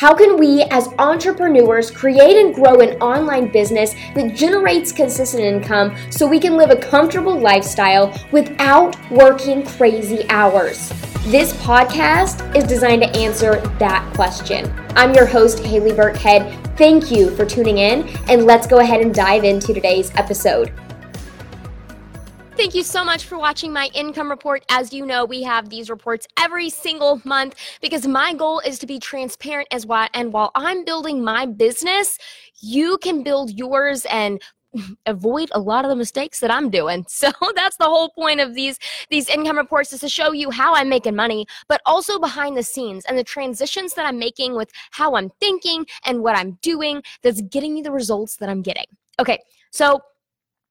How can we as entrepreneurs create and grow an online business that generates consistent income so we can live a comfortable lifestyle without working crazy hours? This podcast is designed to answer that question. I'm your host, Haley Burkhead. Thank you for tuning in, and let's go ahead and dive into today's episode. Thank you so much for watching my income report. As you know, we have these reports every single month because my goal is to be transparent as well. And while I'm building my business, you can build yours and avoid a lot of the mistakes that I'm doing. So that's the whole point of these income reports, is to show you how I'm making money, but also behind the scenes and the transitions that I'm making with how I'm thinking and what I'm doing that's getting me the results that I'm getting. Okay, so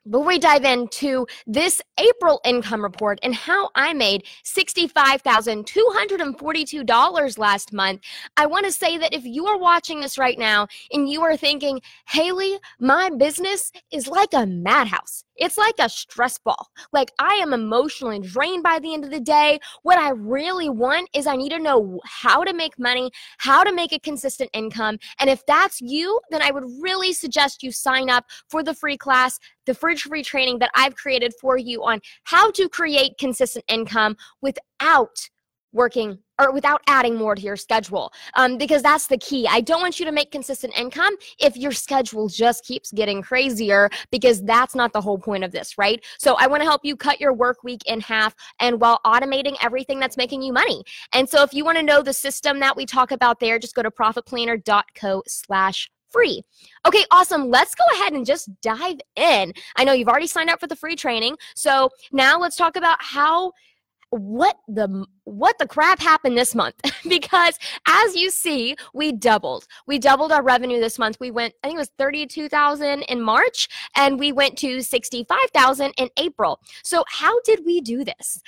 before we dive into this April income report and how I made $65,242 last month, I want to say that if you are watching this right now and you are thinking, Haley, my business is like a madhouse. It's like a stress ball. Like, I am emotionally drained by the end of the day. What I really want is I need to know how to make money, how to make a consistent income. And if that's you, then I would really suggest you sign up for the free class, the free training that I've created for you on how to create consistent income without working or without adding more to your schedule, because that's the key. I don't want you to make consistent income if your schedule just keeps getting crazier, because that's not the whole point of this, right? So I want to help you cut your work week in half and while automating everything that's making you money. And so if you want to know the system that we talk about there, just go to profitplanner.co/free. Okay, awesome. Let's go ahead and just dive in. I know you've already signed up for the free training. So now let's talk about what the crap happened this month, because as you see, we doubled our revenue this month. We went, I think it was 32,000 in March, and we went to 65,000 in April. So how did we do this?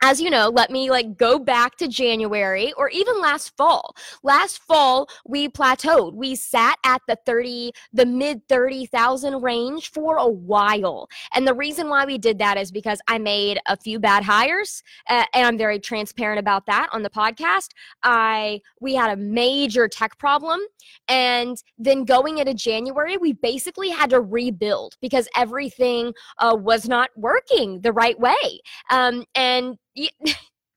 As you know, let me go back to January or even last fall. Last fall, we plateaued. We sat at the mid 30,000 range for a while. And the reason why we did that is because I made a few bad hires, and I'm very transparent about that on the podcast. We had a major tech problem, and then going into January, we basically had to rebuild because everything was not working the right way. And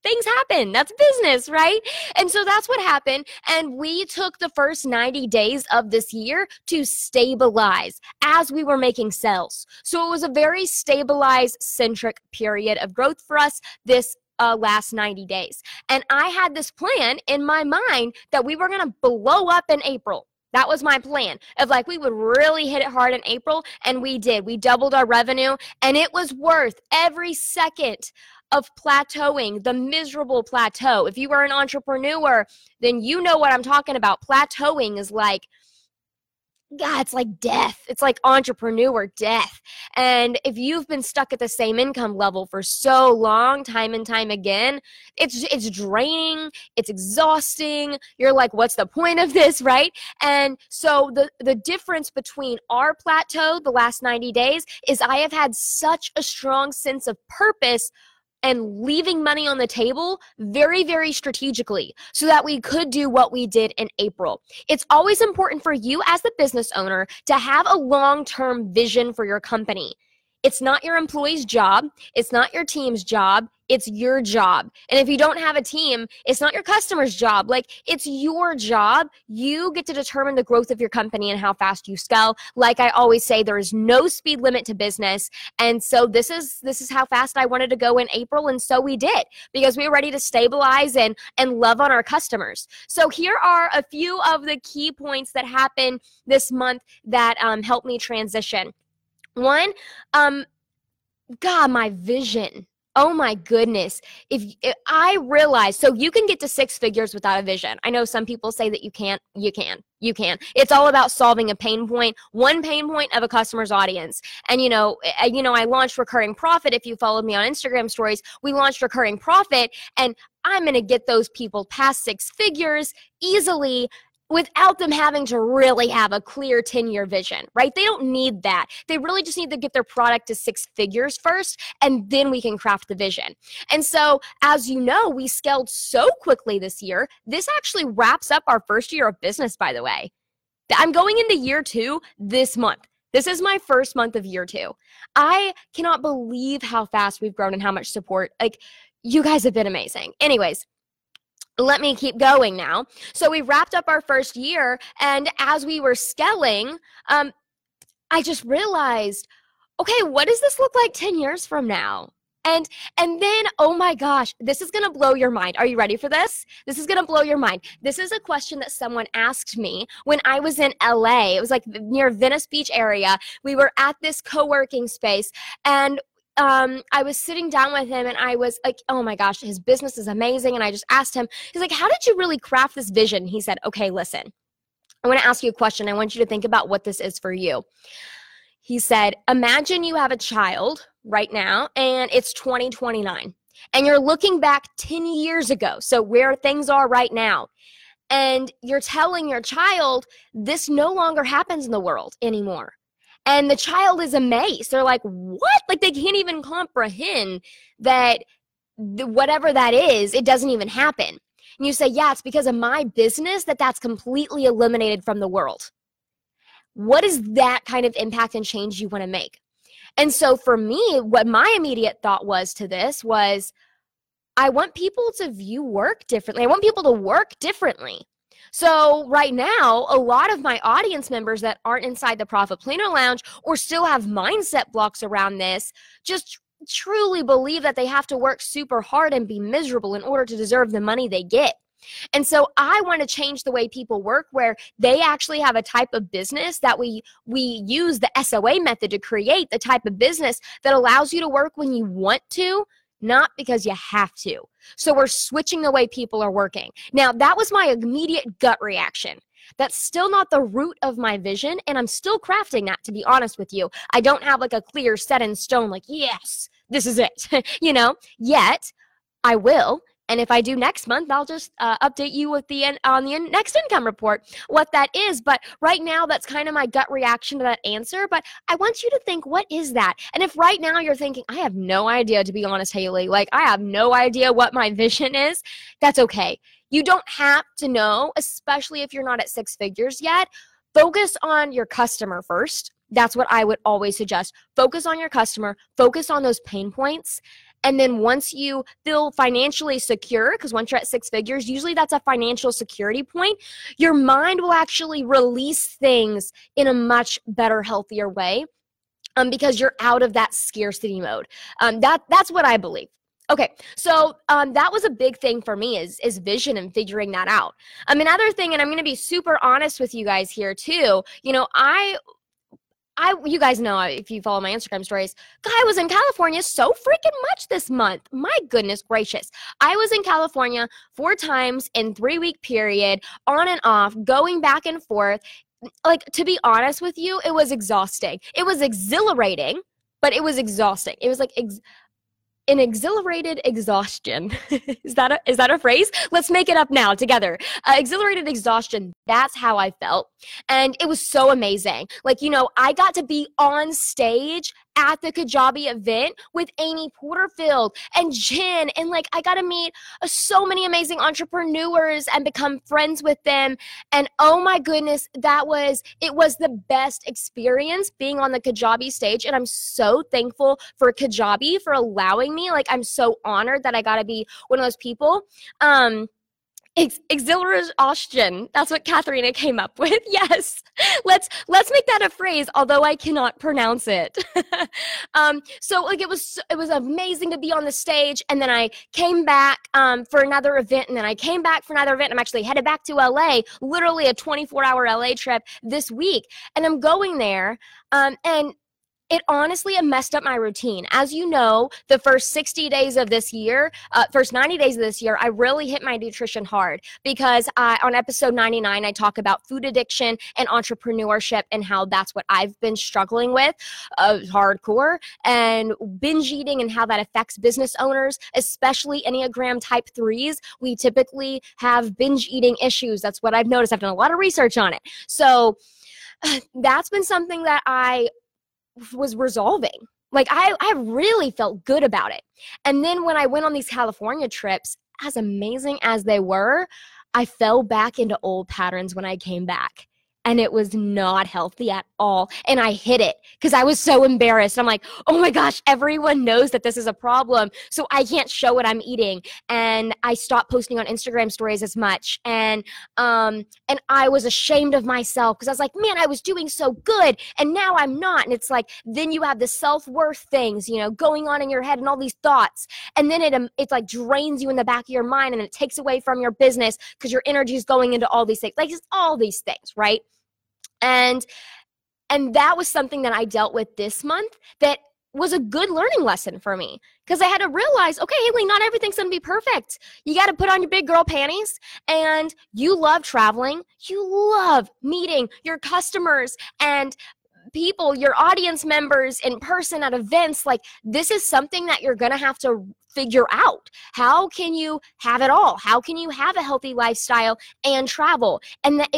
things happen. That's business, right? And so that's what happened. And we took the first 90 days of this year to stabilize as we were making sales. So it was a very stabilize-centric period of growth for us this last 90 days. And I had this plan in my mind that we were going to blow up in April. That was my plan of we would really hit it hard in April, and we did. We doubled our revenue, and it was worth every second of plateauing, the miserable plateau. If you are an entrepreneur, then you know what I'm talking about. Plateauing is God, it's like death. It's like entrepreneur death. And if you've been stuck at the same income level for so long, time and time again, it's draining, it's exhausting. You're like, what's the point of this, right? And so the difference between our plateau, the last 90 days, is I have had such a strong sense of purpose and leaving money on the table very, very strategically so that we could do what we did in April. It's always important for you as the business owner to have a long-term vision for your company. It's not your employee's job. It's not your team's job. It's your job. And if you don't have a team, it's not your customer's job. It's your job. You get to determine the growth of your company and how fast you scale. Like I always say, there is no speed limit to business. And so this is how fast I wanted to go in April. And so we did, because we were ready to stabilize and love on our customers. So here are a few of the key points that happened this month that helped me transition. One, my vision. Oh my goodness. If I realize, so you can get to six figures without a vision. I know some people say that you can't. You can. It's all about solving a pain point, one pain point of a customer's audience. And I launched Recurring Profit. If you followed me on Instagram stories, we launched Recurring Profit, and I'm going to get those people past six figures easily without them having to really have a clear 10-year vision, right? They don't need that. They really just need to get their product to 6 figures first, and then we can craft the vision. And so, as you know, we scaled so quickly this year. This actually wraps up our first year of business, by the way. I'm going into year 2 this month. This is my first month of year 2. I cannot believe how fast we've grown and how much support. Like, you guys have been amazing. Anyways, let me keep going now. So we wrapped up our first year, and as we were scaling, I just realized, okay, what does this look like 10 years from now? And then, oh my gosh, this is going to blow your mind. Are you ready for this? This is going to blow your mind. This is a question that someone asked me when I was in LA. It was like near Venice Beach area. We were at this co-working space, and I was sitting down with him, and I was like, oh my gosh, his business is amazing. And I just asked him, he's like, how did you really craft this vision? He said, okay, listen, I want to ask you a question. I want you to think about what this is for you. He said, imagine you have a child right now, and it's 2029, and you're looking back 10 years ago, so where things are right now, and you're telling your child this no longer happens in the world anymore. And the child is amazed. They're like, what? Like, they can't even comprehend that whatever that is, it doesn't even happen. And you say, yeah, it's because of my business that's completely eliminated from the world. What is that kind of impact and change you want to make? And so for me, what my immediate thought was to this was, I want people to view work differently. I want people to work differently. So right now, a lot of my audience members that aren't inside the Profit Planner Lounge or still have mindset blocks around this just truly believe that they have to work super hard and be miserable in order to deserve the money they get. And so I want to change the way people work, where they actually have a type of business that we use the SOA method to create, the type of business that allows you to work when you want to, not because you have to. So we're switching the way people are working. Now, that was my immediate gut reaction. That's still not the root of my vision, and I'm still crafting that, to be honest with you. I don't have like a clear set in stone, like, yes, this is it, you know, yet I will. And if I do next month, I'll just update you with on the next income report, what that is. But right now, that's kind of my gut reaction to that answer. But I want you to think, what is that? And if right now you're thinking, I have no idea, to be honest, Haley, like I have no idea what my vision is, that's okay. You don't have to know, especially if you're not at 6 figures yet. Focus on your customer first. That's what I would always suggest. Focus on your customer. Focus on those pain points. And then once you feel financially secure, because once you're at 6 figures, usually that's a financial security point, your mind will actually release things in a much better, healthier way because you're out of that scarcity mode. That's what I believe. Okay, so that was a big thing for me is vision and figuring that out. Another thing, and I'm going to be super honest with you guys here too, you know, you guys know, if you follow my Instagram stories, I was in California so freaking much this month. My goodness gracious. I was in California 4 times in 3-week period, on and off, going back and forth. Like, to be honest with you, it was exhausting. It was exhilarating, but it was exhausting. It was like an exhilarated exhaustion. Is that a phrase? Let's make it up now together. Exhilarated exhaustion. That's how I felt. And it was so amazing. Like, you know, I got to be on stage at the Kajabi event with Amy Porterfield and Jen. And like, I got to meet so many amazing entrepreneurs and become friends with them. And oh my goodness, it was the best experience being on the Kajabi stage. And I'm so thankful for Kajabi for allowing me. Like, I'm so honored that I got to be one of those people. Exhilaration. That's what Katharina came up with. Yes. Let's make that a phrase, although I cannot pronounce it. So like, it was amazing to be on the stage. And then I came back for another event. And then I came back for another event. I'm actually headed back to LA, literally a 24-hour LA trip this week. And I'm going there. And it honestly messed up my routine. As you know, the first 60 days of this year, first 90 days of this year, I really hit my nutrition hard because on episode 99, I talk about food addiction and entrepreneurship and how that's what I've been struggling with hardcore, and binge eating and how that affects business owners, especially Enneagram type 3s. We typically have binge eating issues. That's what I've noticed. I've done a lot of research on it. So that's been something that I was resolving. Like I really felt good about it. And then when I went on these California trips, as amazing as they were, I fell back into old patterns when I came back. And it was not healthy at all. And I hid it because I was so embarrassed. I'm like, oh my gosh, everyone knows that this is a problem. So I can't show what I'm eating. And I stopped posting on Instagram stories as much. And I was ashamed of myself because I was like, man, I was doing so good. And now I'm not. And it's like, then you have the self-worth things, you know, going on in your head and all these thoughts. And then it's like drains you in the back of your mind and it takes away from your business because your energy is going into all these things. Like it's all these things, right? And that was something that I dealt with this month that was a good learning lesson for me because I had to realize, okay, Haley, not everything's going to be perfect. You got to put on your big girl panties, and you love traveling. You love meeting your customers and people, your audience members in person at events. Like this is something that you're going to have to figure out. How can you have it all? How can you have a healthy lifestyle and travel? And that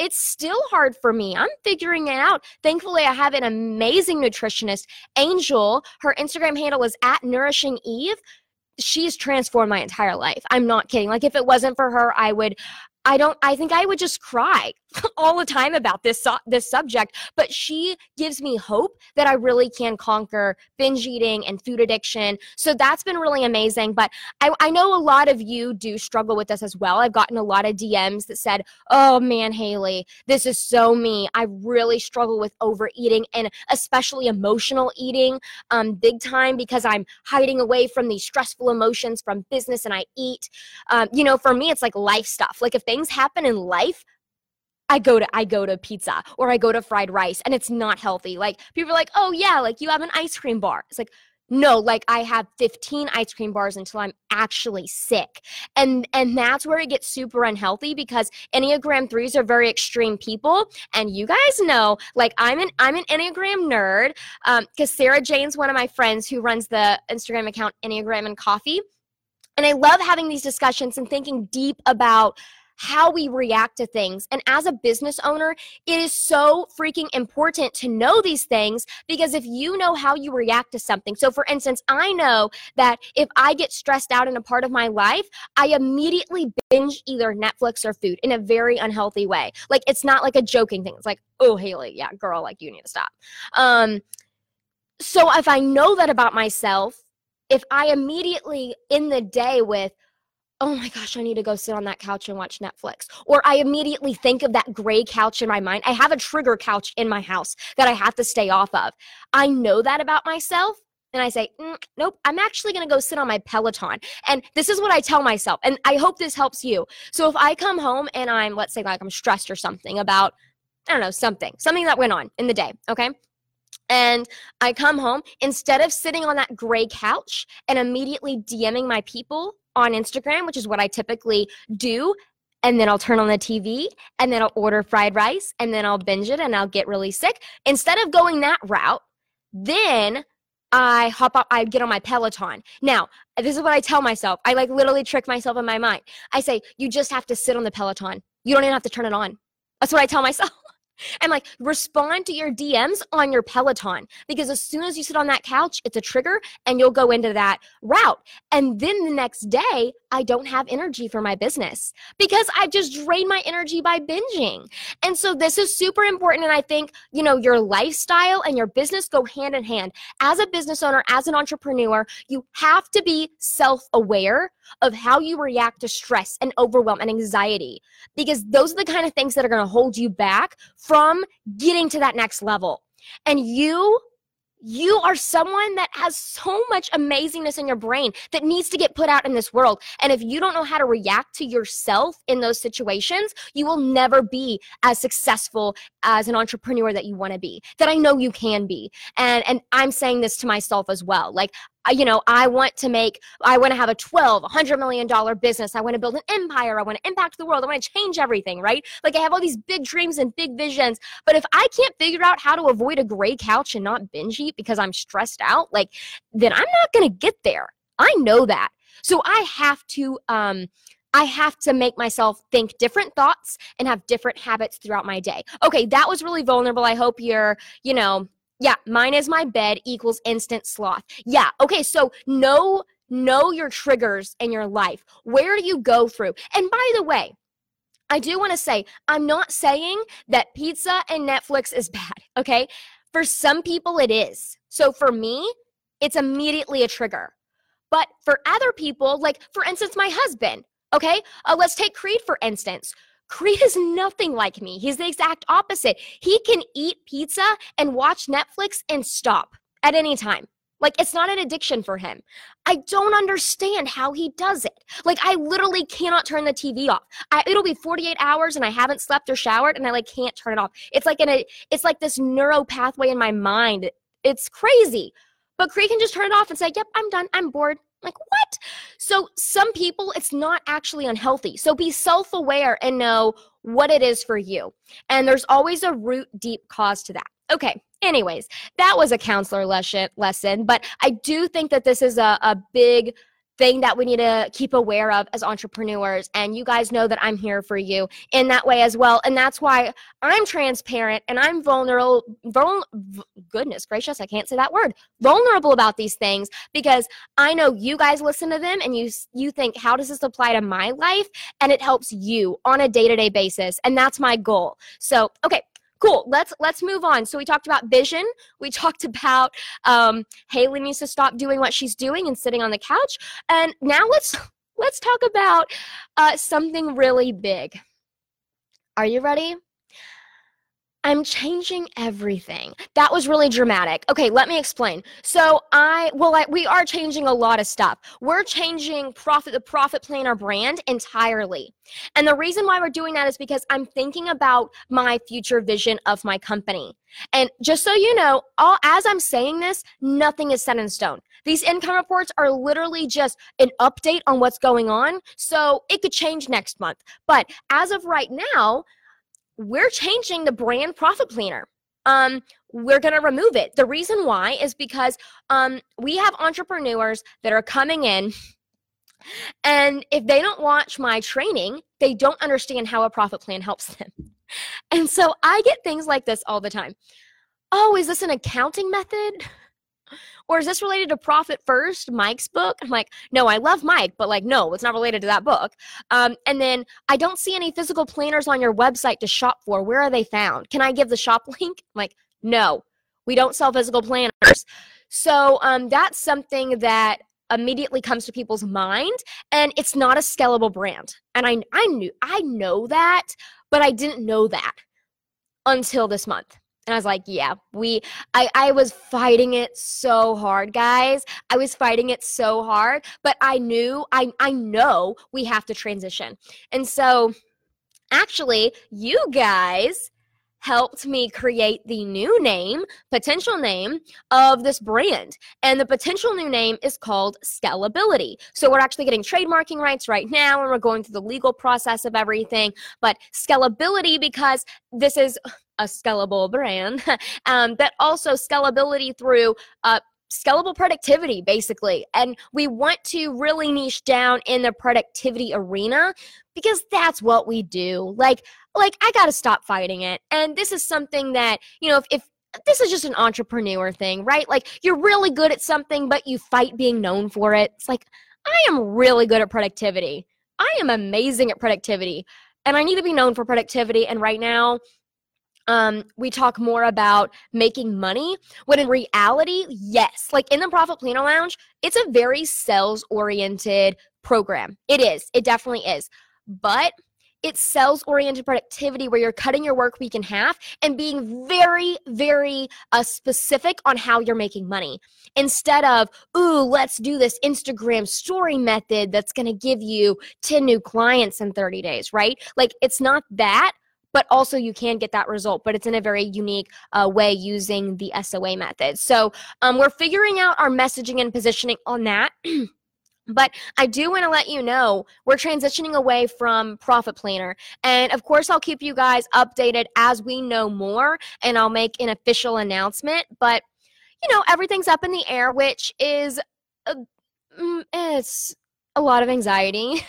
it's still hard for me. I'm figuring it out. Thankfully, I have an amazing nutritionist, Angel. Her Instagram handle is @NourishingEve. She's transformed my entire life. I'm not kidding. Like if it wasn't for her, I think I would just cry all the time about this subject, but she gives me hope that I really can conquer binge eating and food addiction. So that's been really amazing. But I know a lot of you do struggle with this as well. I've gotten a lot of DMs that said, oh man, Haley, this is so me. I really struggle with overeating and especially emotional eating big time because I'm hiding away from these stressful emotions from business and I eat. For me, it's like life stuff. Like if things happen in life, I go to pizza or I go to fried rice, and it's not healthy. Like people are like, oh yeah, like you have an ice cream bar. It's like, no, like I have 15 ice cream bars until I'm actually sick. And that's where it gets super unhealthy because Enneagram 3s are very extreme people. And you guys know, like I'm an Enneagram nerd. Because Sarah Jane's one of my friends who runs the Instagram account Enneagram and Coffee. And I love having these discussions and thinking deep about how we react to things. And as a business owner, it is so freaking important to know these things because if you know how you react to something. So for instance, I know that if I get stressed out in a part of my life, I immediately binge either Netflix or food in a very unhealthy way. Like it's not like a joking thing. It's like, oh, Haley, yeah, girl, like you need to stop. So if I know that about myself, if I immediately in the day with, oh my gosh, I need to go sit on that couch and watch Netflix. Or I immediately think of that gray couch in my mind. I have a trigger couch in my house that I have to stay off of. I know that about myself. And I say, nope, I'm actually going to go sit on my Peloton. And this is what I tell myself. And I hope this helps you. So if I come home and I'm, let's say like I'm stressed or something about, I don't know, something that went on in the day. Okay. And I come home, instead of sitting on that gray couch and immediately DMing my people on Instagram, which is what I typically do, and then I'll turn on the TV, and then I'll order fried rice, and then I'll binge it, and I'll get really sick. Instead of going that route, then I hop up, I get on my Peloton. Now, this is what I tell myself. I like literally trick myself in my mind. I say, you just have to sit on the Peloton. You don't even have to turn it on. That's what I tell myself. And like respond to your DMs on your Peloton because as soon as you sit on that couch, it's a trigger and you'll go into that route. And then the next day, I don't have energy for my business because I just drained my energy by binging. And so this is super important. And I think, you know, your lifestyle and your business go hand in hand. As a business owner, as an entrepreneur, you have to be self-aware of how you react to stress and overwhelm and anxiety because those are the kind of things that are going to hold you back from getting to that next level. And you You are someone that has so much amazingness in your brain that needs to get put out in this world. And if you don't know how to react to yourself in those situations, you will never be as successful as an entrepreneur that you want to be, that I know you can be. And I'm saying this to myself as well. Like, you know, I want to have a $100 million business. I want to build an empire. I want to impact the world. I want to change everything, right? Like, I have all these big dreams and big visions, but if I can't figure out how to avoid a gray couch and not binge eat because I'm stressed out, like, then I'm not going to get there. I know that. So I have to make myself think different thoughts and have different habits throughout my day. Okay. That was really vulnerable. I hope you're, you know, yeah, mine is my bed equals instant sloth. Yeah, okay, so know your triggers in your life. Where do you go through? And by the way, I do want to say, I'm not saying that pizza and Netflix is bad, okay? For some people, it is. So for me, it's immediately a trigger. But for other people, like, for instance, my husband, okay? Let's take Creed, for instance. Creed is nothing like me. He's the exact opposite. He can eat pizza and watch Netflix and stop at any time. Like, it's not an addiction for him. I don't understand how he does it. Like, I literally cannot turn the TV off. It'll be 48 hours and I haven't slept or showered and I, like, can't turn it off. It's like this neuro pathway in my mind. It's crazy. But Creed can just turn it off and say, yep, I'm done. I'm bored. Like, what? So some people, it's not actually unhealthy. So be self-aware and know what it is for you. And there's always a root deep cause to that. Okay. Anyways, that was a counselor lesson, but I do think that this is a big thing that we need to keep aware of as entrepreneurs. And you guys know that I'm here for you in that way as well. And that's why I'm transparent and I'm vulnerable about these things, because I know you guys listen to them and you think, how does this apply to my life? And it helps you on a day-to-day basis. And that's my goal. So, okay. Cool. Let's move on. So we talked about vision. We talked about Haley needs to stop doing what she's doing and sitting on the couch. And now let's talk about something really big. Are you ready? I'm changing everything. That was really dramatic. Okay, let me explain. So we are changing a lot of stuff. We're changing the Profit Planner brand entirely. And the reason why we're doing that is because I'm thinking about my future vision of my company. And just so you know, as I'm saying this, nothing is set in stone. These income reports are literally just an update on what's going on. So it could change next month. But as of right now, we're changing the brand Profit Planner. We're going to remove it. The reason why is because we have entrepreneurs that are coming in, and if they don't watch my training, they don't understand how a profit plan helps them. And so I get things like this all the time. Oh, is this an accounting method? Or is this related to Profit First, Mike's book? I'm like, no, I love Mike, but like, no, it's not related to that book. And then I don't see any physical planners on your website to shop for. Where are they found? Can I give the shop link? I'm like, no, we don't sell physical planners. So that's something that immediately comes to people's mind, and it's not a scalable brand. And I know that, but I didn't know that until this month. And I was like, yeah, I was fighting it so hard, guys. I was fighting it so hard, but I know we have to transition. And so actually, you guys helped me create the new name, potential name of this brand. And the potential new name is called Scalability. So we're actually getting trademarking rights right now, and we're going through the legal process of everything. But Scalability, because this is a scalable brand, but also scalability through scalable productivity, basically. And we want to really niche down in the productivity arena, because that's what we do. Like I got to stop fighting it. And this is something that, you know, if this is just an entrepreneur thing, right? Like, you're really good at something, but you fight being known for it. It's like, I am really good at productivity. I am amazing at productivity, and I need to be known for productivity. And right now, we talk more about making money, when in reality, yes. Like, in the Profit Planner Lounge, it's a very sales-oriented program. It is. It definitely is. But It's sales-oriented productivity where you're cutting your work week in half and being very, very specific on how you're making money instead of, ooh, let's do this Instagram story method that's going to give you 10 new clients in 30 days, right? Like, it's not that, but also you can get that result, but it's in a very unique way using the SOA method. So we're figuring out our messaging and positioning on that. But I do want to let you know we're transitioning away from Profit Planner. And of course, I'll keep you guys updated as we know more, and I'll make an official announcement. But, you know, everything's up in the air, which is it's a lot of anxiety.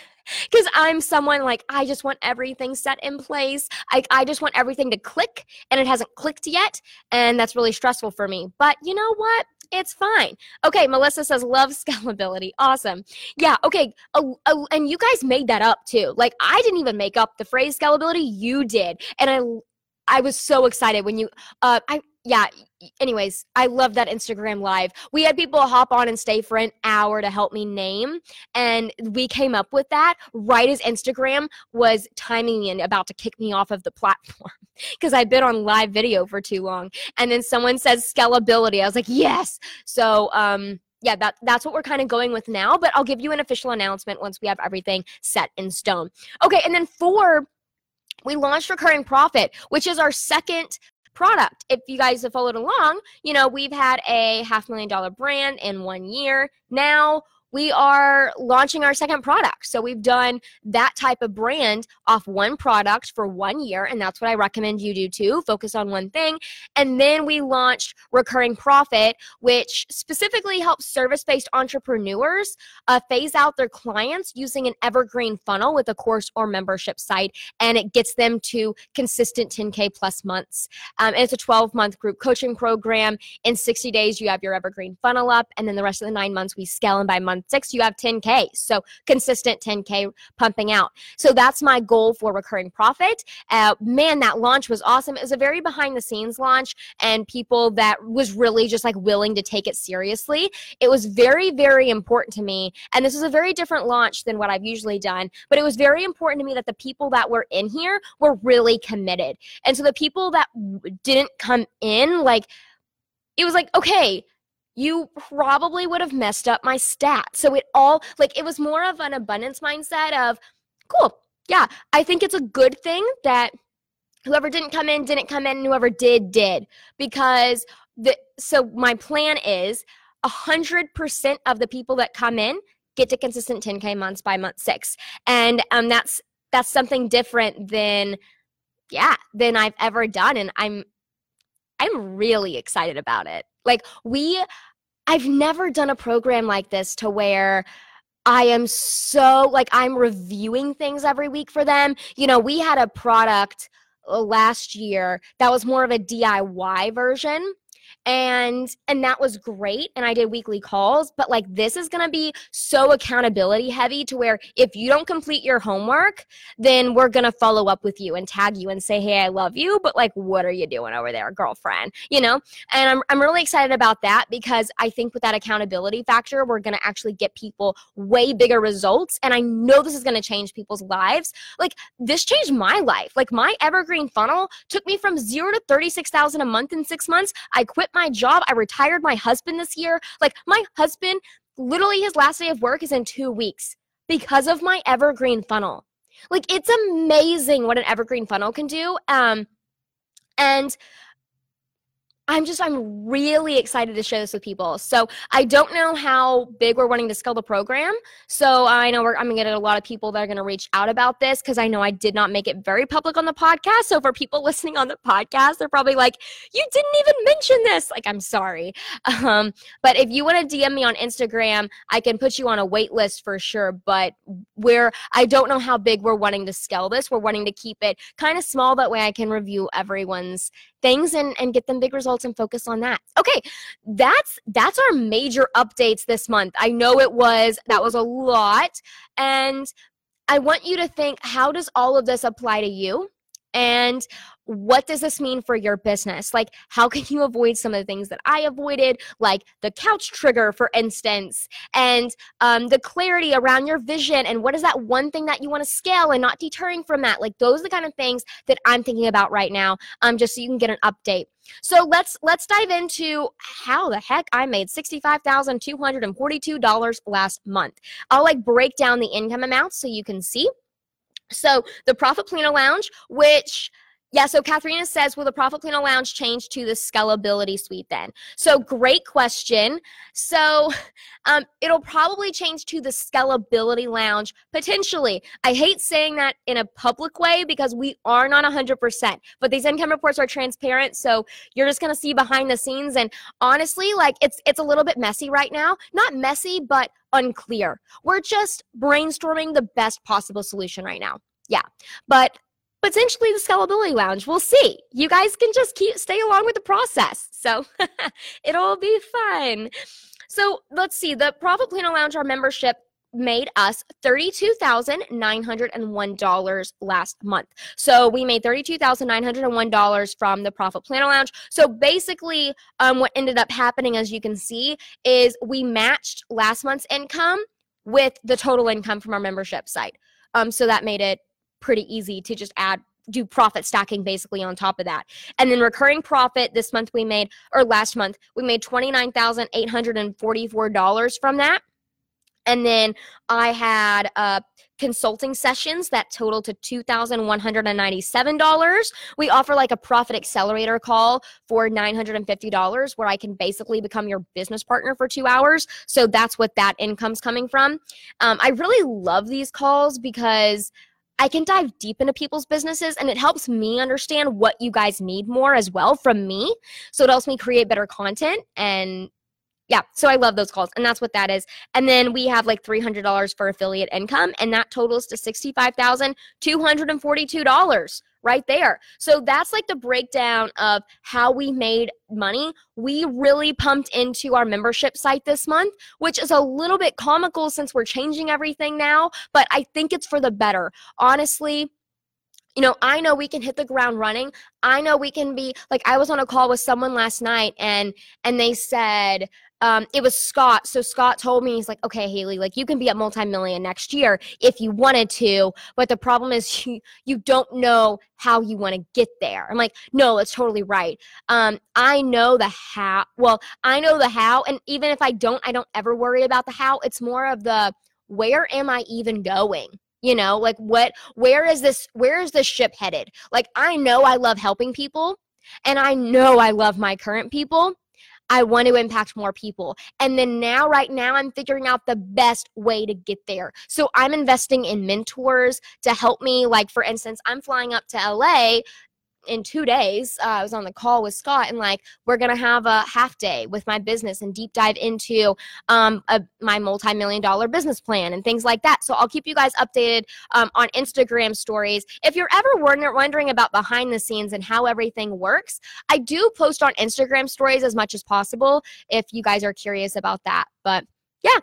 Because I'm someone like, I just want everything set in place. I just want everything to click, and it hasn't clicked yet. And that's really stressful for me. But you know what? It's fine. Okay, Melissa says, love scalability. Awesome. Yeah, okay. And you guys made that up too. Like, I didn't even make up the phrase scalability. You did. And I was so excited when you anyways, I love that Instagram live. We had people hop on and stay for an hour to help me name, and we came up with that right as Instagram was timing me and about to kick me off of the platform because I've been on live video for too long. And then someone says scalability. I was like, yes. So yeah, that's what we're kind of going with now, but I'll give you an official announcement once we have everything set in stone. Okay, and then we launched Recurring Profit, which is our second product. If you guys have followed along, you know, we've had a $500,000 brand in 1 year. Now we are launching our second product. So we've done that type of brand off one product for 1 year. And that's what I recommend you do too. Focus on one thing. And then we launched Recurring Profit, which specifically helps service-based entrepreneurs phase out their clients using an evergreen funnel with a course or membership site. And it gets them to consistent 10K plus months. And it's a 12-month group coaching program. In 60 days, you have your evergreen funnel up. And then the rest of the 9 months, we scale. And by month 6, you have 10K. So consistent 10K pumping out. So that's my goal for Recurring Profit. Man, that launch was awesome. It was a very behind the scenes launch, and people that was really just like willing to take it seriously. It was very, very important to me. And this was a very different launch than what I've usually done, but it was very important to me that the people that were in here were really committed. And so the people that didn't come in, like, it was like, okay, you probably would have messed up my stats. So it was more of an abundance mindset of, cool, yeah, I think it's a good thing that whoever didn't come in, and whoever did, because so my plan is 100% of the people that come in get to consistent 10K months by month 6. And that's something different than I've ever done. And I'm really excited about it. Like, I've never done a program like this to where I am so, like, I'm reviewing things every week for them. You know, we had a product last year that was more of a DIY version, and that was great, and I did weekly calls, but, like, this is going to be so accountability heavy to where if you don't complete your homework, then we're going to follow up with you and tag you and say, hey, I love you, but, like, what are you doing over there, girlfriend, you know? And I'm really excited about that, because I think with that accountability factor, we're going to actually get people way bigger results, and I know this is going to change people's lives. Like, this changed my life. Like, my evergreen funnel took me from 0 to $36,000 a month in 6 months. I quit my job. I retired my husband this year. Like, my husband, literally his last day of work is in 2 weeks because of my evergreen funnel. Like, it's amazing what an evergreen funnel can do. And I'm really excited to share this with people. So I don't know how big we're wanting to scale the program. So I know I'm going to get a lot of people that are going to reach out about this, because I know I did not make it very public on the podcast. So for people listening on the podcast, they're probably like, you didn't even mention this. Like, I'm sorry. But if you want to DM me on Instagram, I can put you on a wait list for sure. But I don't know how big we're wanting to scale this. We're wanting to keep it kind of small. That way I can review everyone's things and get them big results and focus on that. Okay, that's our major updates this month. I know that was a lot. And I want you to think, how does all of this apply to you? And what does this mean for your business? Like, how can you avoid some of the things that I avoided, like the couch trigger, for instance, and the clarity around your vision and what is that one thing that you want to scale and not deterring from that? Like, those are the kind of things that I'm thinking about right now, just so you can get an update. So let's dive into how the heck I made $65,242 last month. I'll break down the income amounts so you can see. So the Profit Planner Lounge, which, yeah, so Katharina says, will the Profit Planner Lounge change to the Scalability Suite then? So great question. So it'll probably change to the Scalability Lounge, potentially. I hate saying that in a public way because we are not 100%, but these income reports are transparent, so you're just going to see behind the scenes. And honestly, it's a little bit messy right now. Not messy, but unclear. We're just brainstorming the best possible solution right now. Yeah, but potentially the Scalability Lounge. We'll see. You guys can just stay along with the process. So it'll be fun. So let's see. The Profit Planner Lounge, our membership, made us $32,901 last month. So we made $32,901 from the Profit Planner Lounge. So basically, what ended up happening, as you can see, is we matched last month's income with the total income from our membership site. So that made it pretty easy to just do profit stacking basically on top of that. And then recurring profit last month, we made $29,844 from that. And then I had consulting sessions that total to $2,197. We offer a profit accelerator call for $950 where I can basically become your business partner for 2 hours. So that's what that income's coming from. I really love these calls because I can dive deep into people's businesses, and it helps me understand what you guys need more as well from me. So it helps me create better content, and yeah, so I love those calls, and that's what that is. And then we have $300 for affiliate income, and that totals to $65,242 right there. So that's the breakdown of how we made money. We really pumped into our membership site this month, which is a little bit comical since we're changing everything now, but I think it's for the better. Honestly, I know we can hit the ground running. I know we can be, I was on a call with someone last night, and they said, it was Scott. So Scott told me, he's like, okay, Haley, you can be at multi-million next year if you wanted to, but the problem is you don't know how you want to get there. I'm like, no, that's totally right. I know the how. Well, I know the how, and even if I don't ever worry about the how. It's more of the, where am I even going? Where is this ship headed? I know I love helping people, and I know I love my current people. I want to impact more people. And then right now, I'm figuring out the best way to get there. So I'm investing in mentors to help me. For instance, I'm flying up to LA in 2 days. I was on the call with Scott, and we're going to have a half day with my business and deep dive into my multi-million-dollar business plan and things like that. So I'll keep you guys updated on Instagram stories. If you're ever wondering about behind the scenes and how everything works, I do post on Instagram stories as much as possible if you guys are curious about that. But yeah,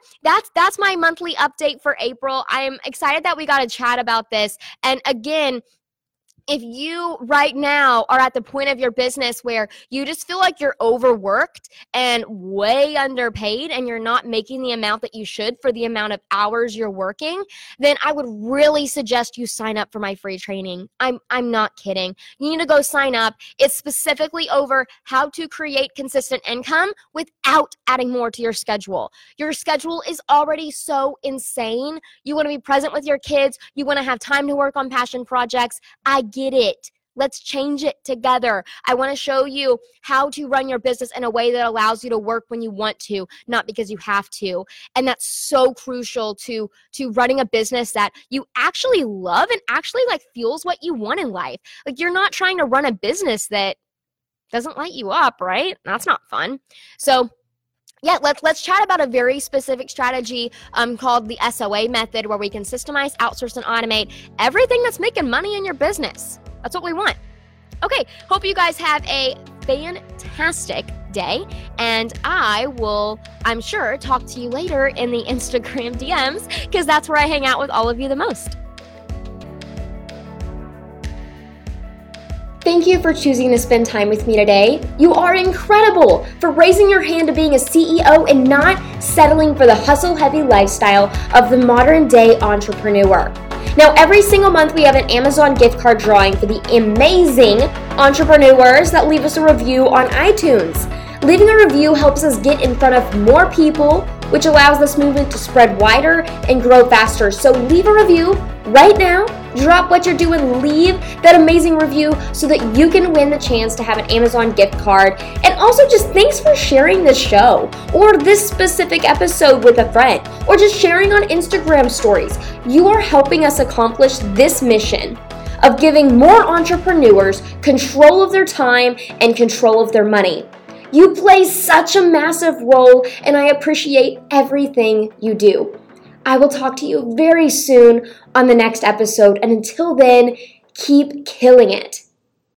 that's my monthly update for April. I am excited that we got to chat about this. And again, if you right now are at the point of your business where you just feel you're overworked and way underpaid and you're not making the amount that you should for the amount of hours you're working, then I would really suggest you sign up for my free training. I'm not kidding. You need to go sign up. It's specifically over how to create consistent income without adding more to your schedule. Your schedule is already so insane. You want to be present with your kids. You want to have time to work on passion projects. I get it. Let's change it together. I want to show you how to run your business in a way that allows you to work when you want to, not because you have to. And that's so crucial to running a business that you actually love and actually fuels what you want in life. You're not trying to run a business that doesn't light you up, right? That's not fun. So yeah, let's chat about a very specific strategy called the SOA method, where we can systemize, outsource, and automate everything that's making money in your business. That's what we want. Okay, hope you guys have a fantastic day, and I will, I'm sure, talk to you later in the Instagram DMs because that's where I hang out with all of you the most. Thank you for choosing to spend time with me today. You are incredible for raising your hand to being a CEO and not settling for the hustle-heavy lifestyle of the modern-day entrepreneur. Now, every single month we have an Amazon gift card drawing for the amazing entrepreneurs that leave us a review on iTunes. Leaving a review helps us get in front of more people, which allows this movement to spread wider and grow faster. So leave a review right now. Drop what you're doing, leave that amazing review so that you can win the chance to have an Amazon gift card. And also just thanks for sharing this show or this specific episode with a friend or just sharing on Instagram stories. You are helping us accomplish this mission of giving more entrepreneurs control of their time and control of their money. You play such a massive role, and I appreciate everything you do. I will talk to you very soon on the next episode. And until then, keep killing it.